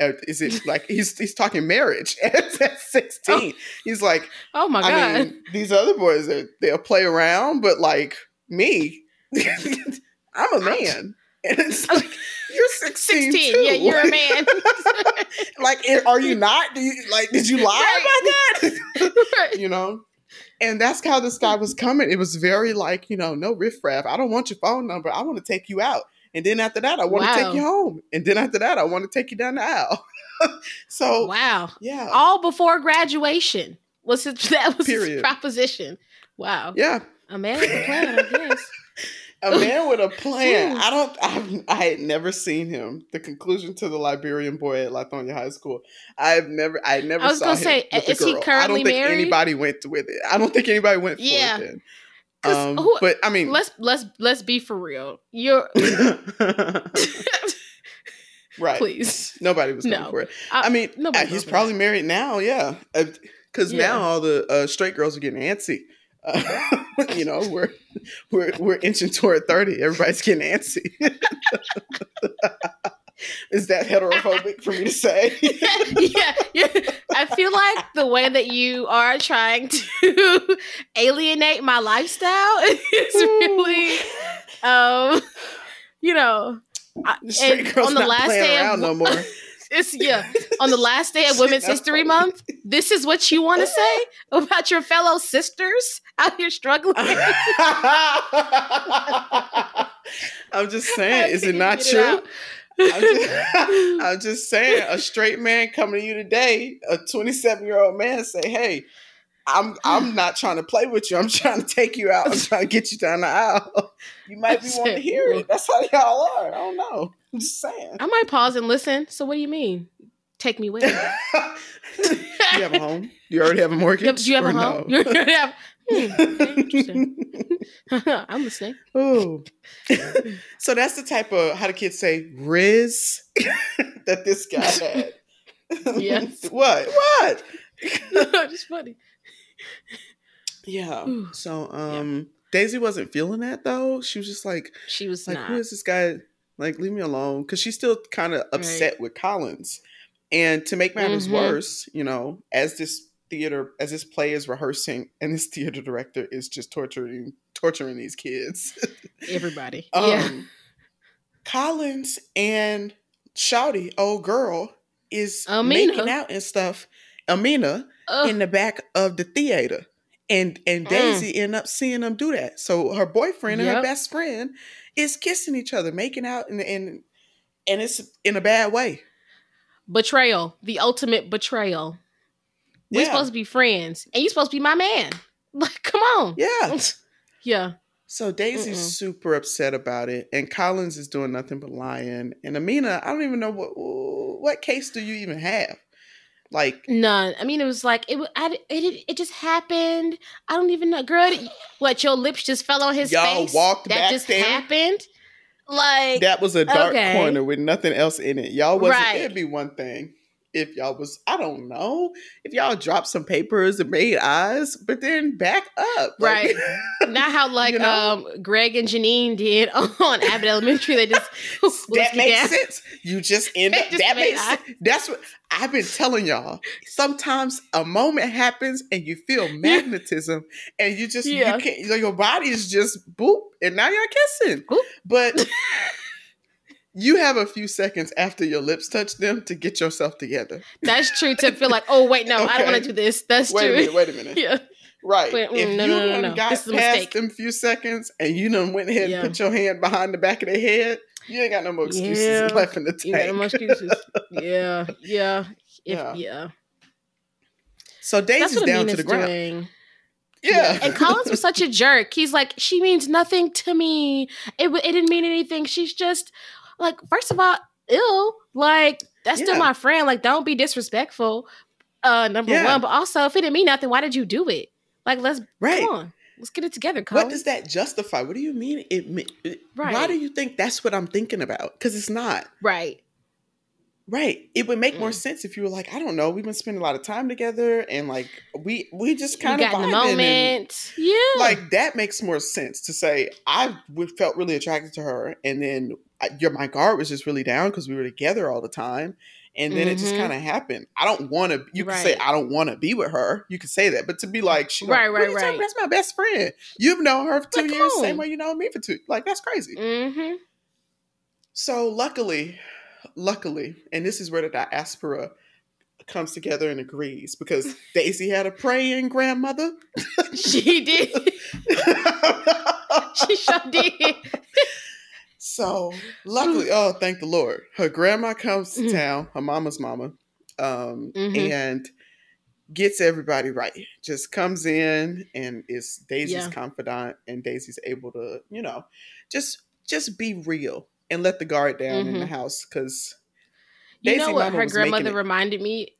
is it like he's he's talking marriage at, at sixteen? Oh. He's like, oh my god! I mean, these other boys are, they'll play around, but like me, I'm a man. And it's like, you're sixteen, sixteen too. Yeah, you're a man. Like, are you not? Do you, like, did you lie right. about that? You know? And that's how this guy was coming. It was very like, you know, no riffraff. I don't want your phone number. I want to take you out. And then after that, I want wow. to take you home. And then after that, I want to take you down the aisle. So, wow. Yeah. All before graduation. Was his, that was Period. His proposition. Wow. Yeah. A man with a plan, I guess. A man with a plan. I don't, I've, I had never seen him. The conclusion to the Liberian boy at Lithonia High School. I've never, I never I was saw gonna him say, with is a girl. He currently I don't think married? Anybody went with it. I don't think anybody went for yeah. it then. Um, who, but I mean. Let's, let's, let's be for real. You're. Right. Please. Nobody was going no. for it. I, I mean, I, he's probably that. Married now. Yeah. Because yeah. now all the uh, straight girls are getting antsy. Uh, you know, we're we're we're inching toward thirty. Everybody's getting antsy. Is that heterophobic for me to say? yeah, yeah. I feel like the way that you are trying to alienate my lifestyle is really, um, you know, straight girls on the not last playing day around of, no more. It's yeah. On the last day of Women's History Month, this is what you want to say about your fellow sisters out here struggling. I'm just saying, is it not true? It I'm, just, I'm just saying, a straight man coming to you today, a twenty-seven year old man, say, "Hey, I'm I'm not trying to play with you. I'm trying to take you out. I'm trying to get you down the aisle. You might be wanting to hear it. That's how y'all are. I don't know." I'm just saying. I might pause and listen. So what do you mean? Take me with you. Do you have a home? Do you already have a mortgage? Do you have a home? No? You already have... Hmm, interesting. I'm listening. Ooh. So that's the type of, how do kids say, riz that this guy had. Yes. What? What? No, just funny. Yeah. Ooh. So um, yeah. Daisy wasn't feeling that though. She was just like, she was like, not. Who is this guy? Like, leave me alone. Because she's still kind of upset right. with Collins. And to make matters mm-hmm. worse, you know, as this theater, as this play is rehearsing and this theater director is just torturing, torturing these kids. Everybody. um, yeah. Collins and Shawty, old girl, is Amina. making out and stuff. Amina Ugh. in the back of the theater. And and Daisy mm. ended up seeing them do that. So her boyfriend and yep. her best friend is kissing each other, making out, and, and and it's in a bad way. Betrayal. The ultimate betrayal. Yeah. We're supposed to be friends, and you're supposed to be my man. Like, come on. Yeah. Yeah. So Daisy's Mm-mm. super upset about it, and Collins is doing nothing but lying. And Amina, I don't even know what what case do you even have? Like none. I mean, it was like it. I, it it just happened. I don't even know, girl. What, your lips just fell on his y'all face? Y'all walked that back just there? Happened. Like, that was a dark okay. corner with nothing else in it. Y'all wasn't. Right. It'd be one thing. if y'all was, I don't know, if y'all dropped some papers and made eyes, but then back up. Like, right. Not how like you know? um, Greg and Janine did on Abbott Elementary. They just that makes down. sense. You just end up. Just that makes eyes. sense. That's what I've been telling y'all. Sometimes a moment happens and you feel magnetism, and you just yeah. you can't. You know, your body is just boop, and now y'all kissing. Boop. But. You have a few seconds after your lips touch them to get yourself together. That's true. To feel like, oh, wait, no, okay. I don't want to do this. That's wait true. Wait a minute. Wait a minute. Yeah. Right. Wait, mm, if no, you no, no, done no. got this is past mistake. Them few seconds and you done went ahead yeah. and put your hand behind the back of their head, you ain't got no more excuses yeah. left in the tank. You got no more excuses. yeah. Yeah. If, yeah. Yeah. So Daisy's down to the ground. Doing. Yeah. yeah, and Collins was such a jerk. He's like, she means nothing to me. It it didn't mean anything. She's just like, first of all, ill. Like that's yeah. still my friend. Like, don't be disrespectful. Uh, number yeah. one, but also, if it didn't mean nothing, why did you do it? Like, let's right. come on, let's get it together, Collins. What does that justify? What do you mean? It, it right? Why do you think that's what I'm thinking about? Because it's not right. Right. It would make more mm. sense if you were like, I don't know, we've been spending a lot of time together and like we we just kind of got in the moment. Yeah. Like that makes more sense to say, I felt really attracted to her and then I, your my guard was just really down because we were together all the time and then mm-hmm. it just kind of happened. I don't want to, you right. can say I don't want to be with her. You can say that, but to be like, she right, like, right, right. Talking? That's my best friend. You've known her for two like, years, cool. same way you know me for two. Like that's crazy. Mm-hmm. So luckily... Luckily, and this is where the diaspora comes together and agrees, because Daisy had a praying grandmother. She did. She sure did. So luckily, oh, thank the Lord. Her grandma comes to mm-hmm. town, her mama's mama, um, mm-hmm. and gets everybody right. Just comes in and is Daisy's yeah. confidant, and Daisy's able to, you know, just just be real. And let the guard down mm-hmm. in the house, because you know what her grandmother reminded me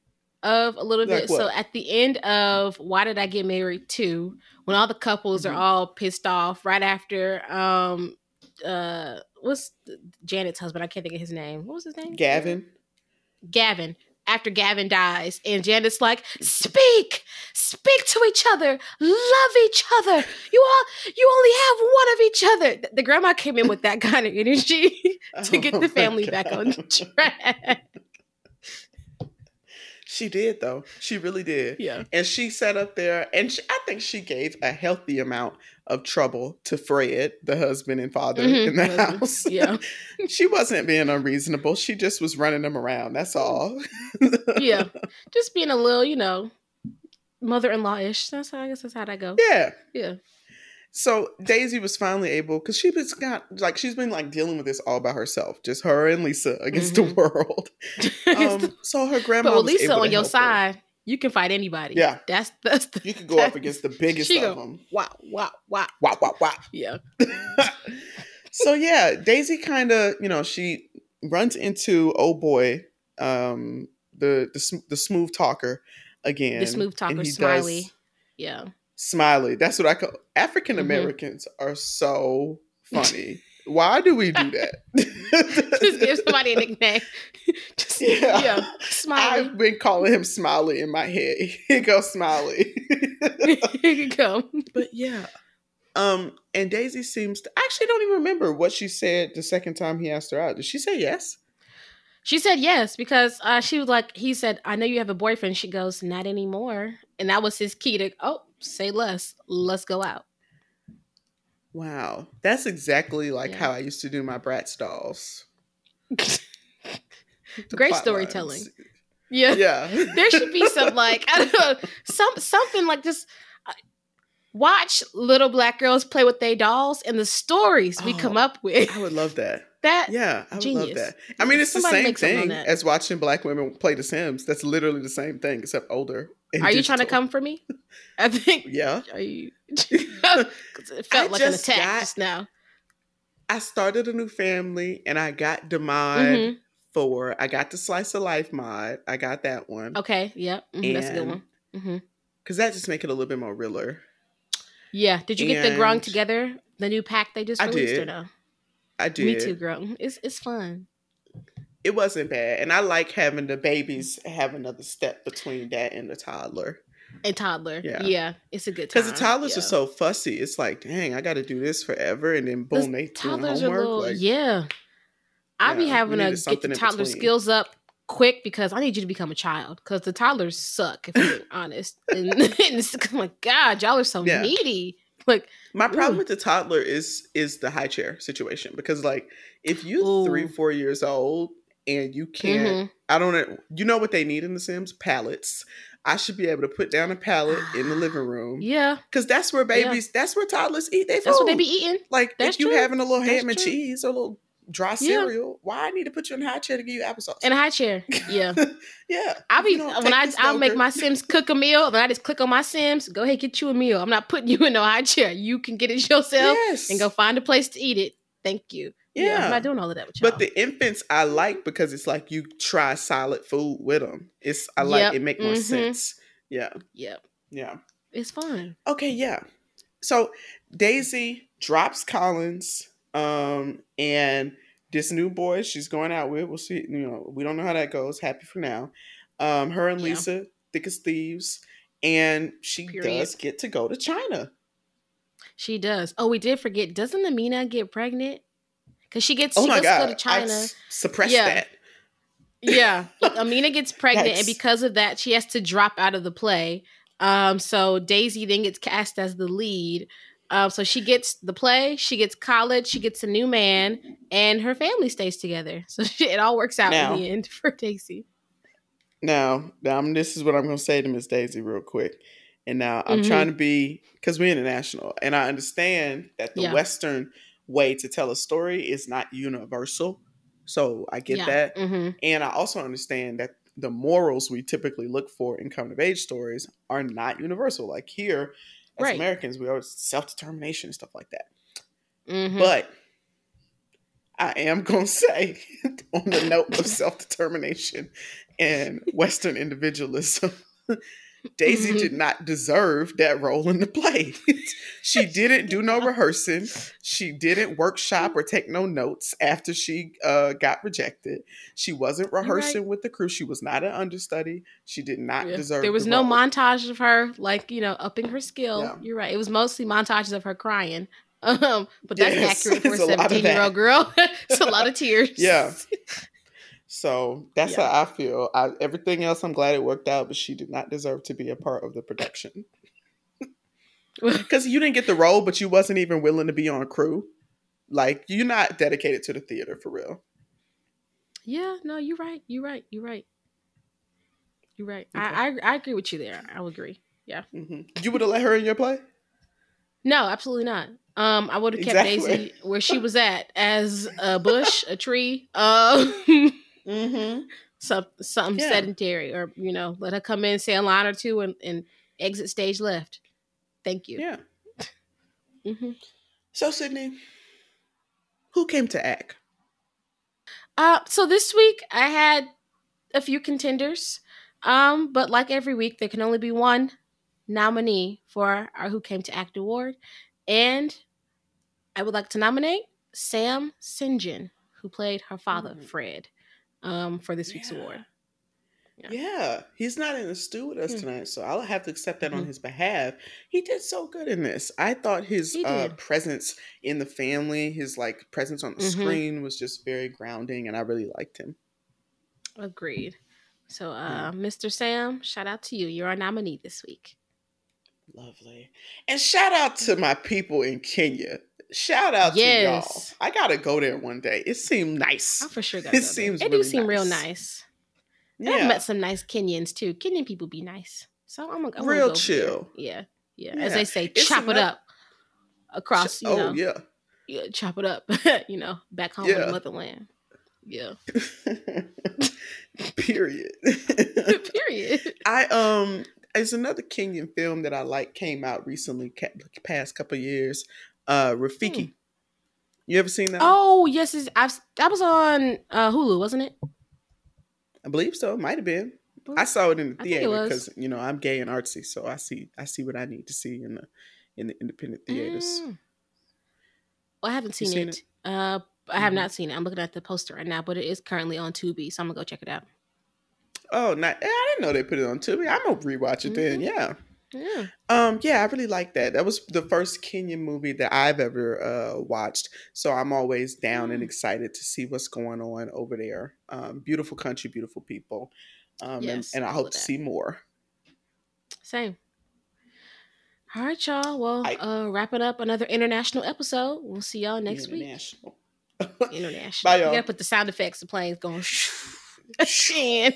of a little bit. Like so at the end of Why Did I Get Married To, when all the couples mm-hmm. are all pissed off right after um uh what's Janet's husband? I can't think of his name. What was his name? Gavin. Gavin. After Gavin dies, and Janet's like, speak, speak to each other, love each other. You all, you only have one of each other. The, the grandma came in with that kind of energy to oh get the family back on track. She did, though. She really did. Yeah. And she sat up there, and she, I think she gave a healthy amount of trouble to Fred, the husband and father mm-hmm. in the husband. house. Yeah. She wasn't being unreasonable. She just was running them around. That's all. Yeah. Just being a little, you know, mother-in-law-ish. That's how I guess that's how that goes. Yeah. Yeah. So Daisy was finally able, because she was got like she's been like dealing with this all by herself, just her and Lisa against mm-hmm. the world. Um, so her grandma. But with Lisa on your side, her. You can fight anybody. Yeah, that's that's the, you can go up against the biggest of go, them. Wow, wow, wow, wow, wow, wow. Yeah. So yeah, Daisy kind of you know she runs into old boy, um, the the the smooth talker again. The smooth talker, Smiley. Does, yeah. Smiley. That's what I call African Americans mm-hmm. are so funny. Why do we do that? Just give somebody a nickname. Just, yeah. yeah. Smiley. I've been calling him Smiley in my head. Here goes Smiley. Here you go. But yeah. Um, and Daisy seems to I actually don't even remember what she said the second time he asked her out. Did she say yes? She said yes, because uh, she was like, he said, I know you have a boyfriend. She goes, not anymore. And that was his key to, oh, say less. Let's go out. Wow. That's exactly like yeah. how I used to do my Bratz dolls. Great storytelling. Lines. Yeah. Yeah. There should be some like, I don't know, some, something like just uh, watch little black girls play with their dolls and the stories we oh, come up with. I would love that. That yeah, I would genius. Love that. I mean, it's Somebody the same thing as watching black women play The Sims. That's literally the same thing, except older. Are digital. You trying to come for me? I think. Yeah. Are you? It felt I like an attack got, just now. I started a new family, and I got the mod mm-hmm. for. I got the Slice of Life mod. I got that one. Okay. Yep. Yeah. Mm-hmm, that's a good one. Mm-hmm. Because that just make it a little bit more realer. Yeah. Did you and get the Growing Together, the new pack they just released, I did. Or no? I did. Me too, girl. It's it's fun. it wasn't bad. And I like having the babies have another step between that and the toddler. A toddler. Yeah. yeah. It's a good time. Because the toddlers yeah. are so fussy. It's like, dang, I got to do this forever. And then boom, they do homework. Little, like, yeah. I'll yeah, be having to get the toddler between. skills up quick because I need you to become a child. Because the toddlers suck, if we're honest. And, and it's, I'm like, God, y'all are so yeah. needy. Like my problem ooh. with the toddler is is the high chair situation. Because like if you ooh. three, four years old and you can't, mm-hmm. I don't know. You know what they need in The Sims? Pallets. I should be able to put down a pallet in the living room. Yeah. Because that's where babies, yeah. that's where toddlers eat their food. That's what they be eating. Like, that's if you true. having a little ham that's and true. cheese or a little dry cereal, yeah. why I need to put you in a high chair to give you applesauce? In a high chair. Yeah. yeah. I'll be, when I, I'll make my Sims cook a meal, then I just click on my Sims, go ahead, get you a meal. I'm not putting you in no high chair. You can get it yourself yes. and go find a place to eat it. Thank you. Yeah. yeah. I'm not doing all of that with y'all. But the infants I like because it's like you try solid food with them. It's I like yep. it make more mm-hmm. sense. Yeah. Yeah. Yeah. It's fun. Okay. Yeah. So Daisy drops Collins um, and this new boy she's going out with. We'll see. You know, we don't know how that goes. Happy for now. Um, her and Lisa, yeah. thick as thieves. And she Period. does get to go to China. She does. Oh, we did forget. Doesn't Amina get pregnant? Because she gets, oh she my goes God. to go to China. I suppressed yeah. that. Yeah. Amina gets pregnant. That's... And because of that, she has to drop out of the play. Um, so Daisy then gets cast as the lead. Um, so she gets the play. She gets college. She gets a new man. And her family stays together. So she, it all works out now, in the end for Daisy. Now, um, this is what I'm going to say to Miss Daisy real quick. And now I'm mm-hmm. trying to be, because we're international, and I understand that the yeah. Western way to tell a story is not universal. So I get yeah. that. Mm-hmm. And I also understand that the morals we typically look for in coming-of-age stories are not universal. Like here, as right. Americans, we always self-determination and stuff like that. Mm-hmm. But I am going to say, on the note of self-determination and Western individualism, Daisy mm-hmm. did not deserve that role in the play. She didn't do no rehearsing. She didn't workshop or take no notes after she uh, got rejected. She wasn't rehearsing right. with the crew. She was not an understudy. She did not yeah. deserve it. There was the no role. montage of her, like, you know, upping her skill. Yeah. You're right. It was mostly montages of her crying. Um, but that's yes, accurate for a seventeen-year-old girl. It's a lot of tears. Yeah. So that's yeah. how I feel. I, everything else, I'm glad it worked out, but she did not deserve to be a part of the production. Because you didn't get the role, but you wasn't even willing to be on crew. Like, you're not dedicated to the theater, for real. Yeah, no, you're right. You're right. You're right. You're right. Okay. I, I I agree with you there. I agree. Yeah. Mm-hmm. You would have let her in your play? No, absolutely not. Um, I would have kept exactly. Daisy where she was at, as a bush, a tree. Um... Mm-hmm. Some, something yeah. sedentary, or, you know, let her come in, say a line or two, and, and exit stage left. Thank you. Yeah. Mm-hmm. So, Sydney, who came to act? Uh, so this week I had a few contenders, um, but like every week, there can only be one nominee for our Who Came to Act award, and I would like to nominate Sam Saint John, who played her father, mm-hmm. Fred. Um, for this week's yeah. award. Yeah. yeah. He's not in the stew with us mm. tonight, so I'll have to accept that mm. on his behalf. He did so good in this. I thought his uh, presence in the family, his like presence on the mm-hmm. screen was just very grounding, and I really liked him. Agreed. So, uh, mm. Mister Sam, shout out to you. You're our nominee this week. Lovely. And shout out to my people in Kenya. Shout out yes. to y'all. I gotta go there one day. It seemed nice. I for sure gotta it go seems there. It really do seem nice. real nice. Yeah. I've met some nice Kenyans too. Kenyan people be nice. So I'm gonna real go chill. Yeah. yeah, yeah. As they say, it's chop enough- it up across. You oh know, yeah. yeah, chop it up. You know, back home yeah. in the motherland. Yeah. Period. Period. I um, it's another Kenyan film that I like came out recently, ca- past couple of years. Uh, Rafiki. Hmm. You ever seen that? Oh, yes. It's, I've, that was on uh, Hulu, wasn't it? I believe so. Might have been. I saw it in the theater because, you know, I'm gay and artsy. So I see I see what I need to see in the in the independent theaters. Mm. Well, I haven't seen, seen it. it? Uh, I have mm-hmm. not seen it. I'm looking at the poster right now, but it is currently on Tubi, so I'm gonna go check it out. Oh, not, I didn't know they put it on Tubi. I'm gonna rewatch it mm-hmm. then. Yeah, yeah, um, yeah. I really like that. That was the first Kenyan movie that I've ever uh, watched, so I'm always down mm-hmm. and excited to see what's going on over there. Um, beautiful country, beautiful people, um, yes, and, and I hope to see more. Same. All right, y'all. Well, I, uh, wrap it up. Another international episode. We'll see y'all next international. week. International. Bye, y'all. You gotta put the sound effects. The planes going. Shin.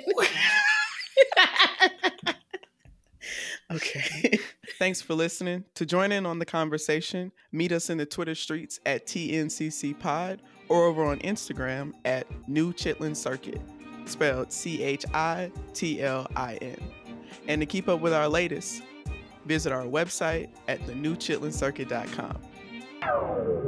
Okay. Thanks for listening. To join in on the conversation, meet us in the Twitter streets at T N C C Pod or over on Instagram at New Chitlin Circuit, spelled C H I T L I N. And to keep up with our latest, visit our website at the new chitlin circuit dot com.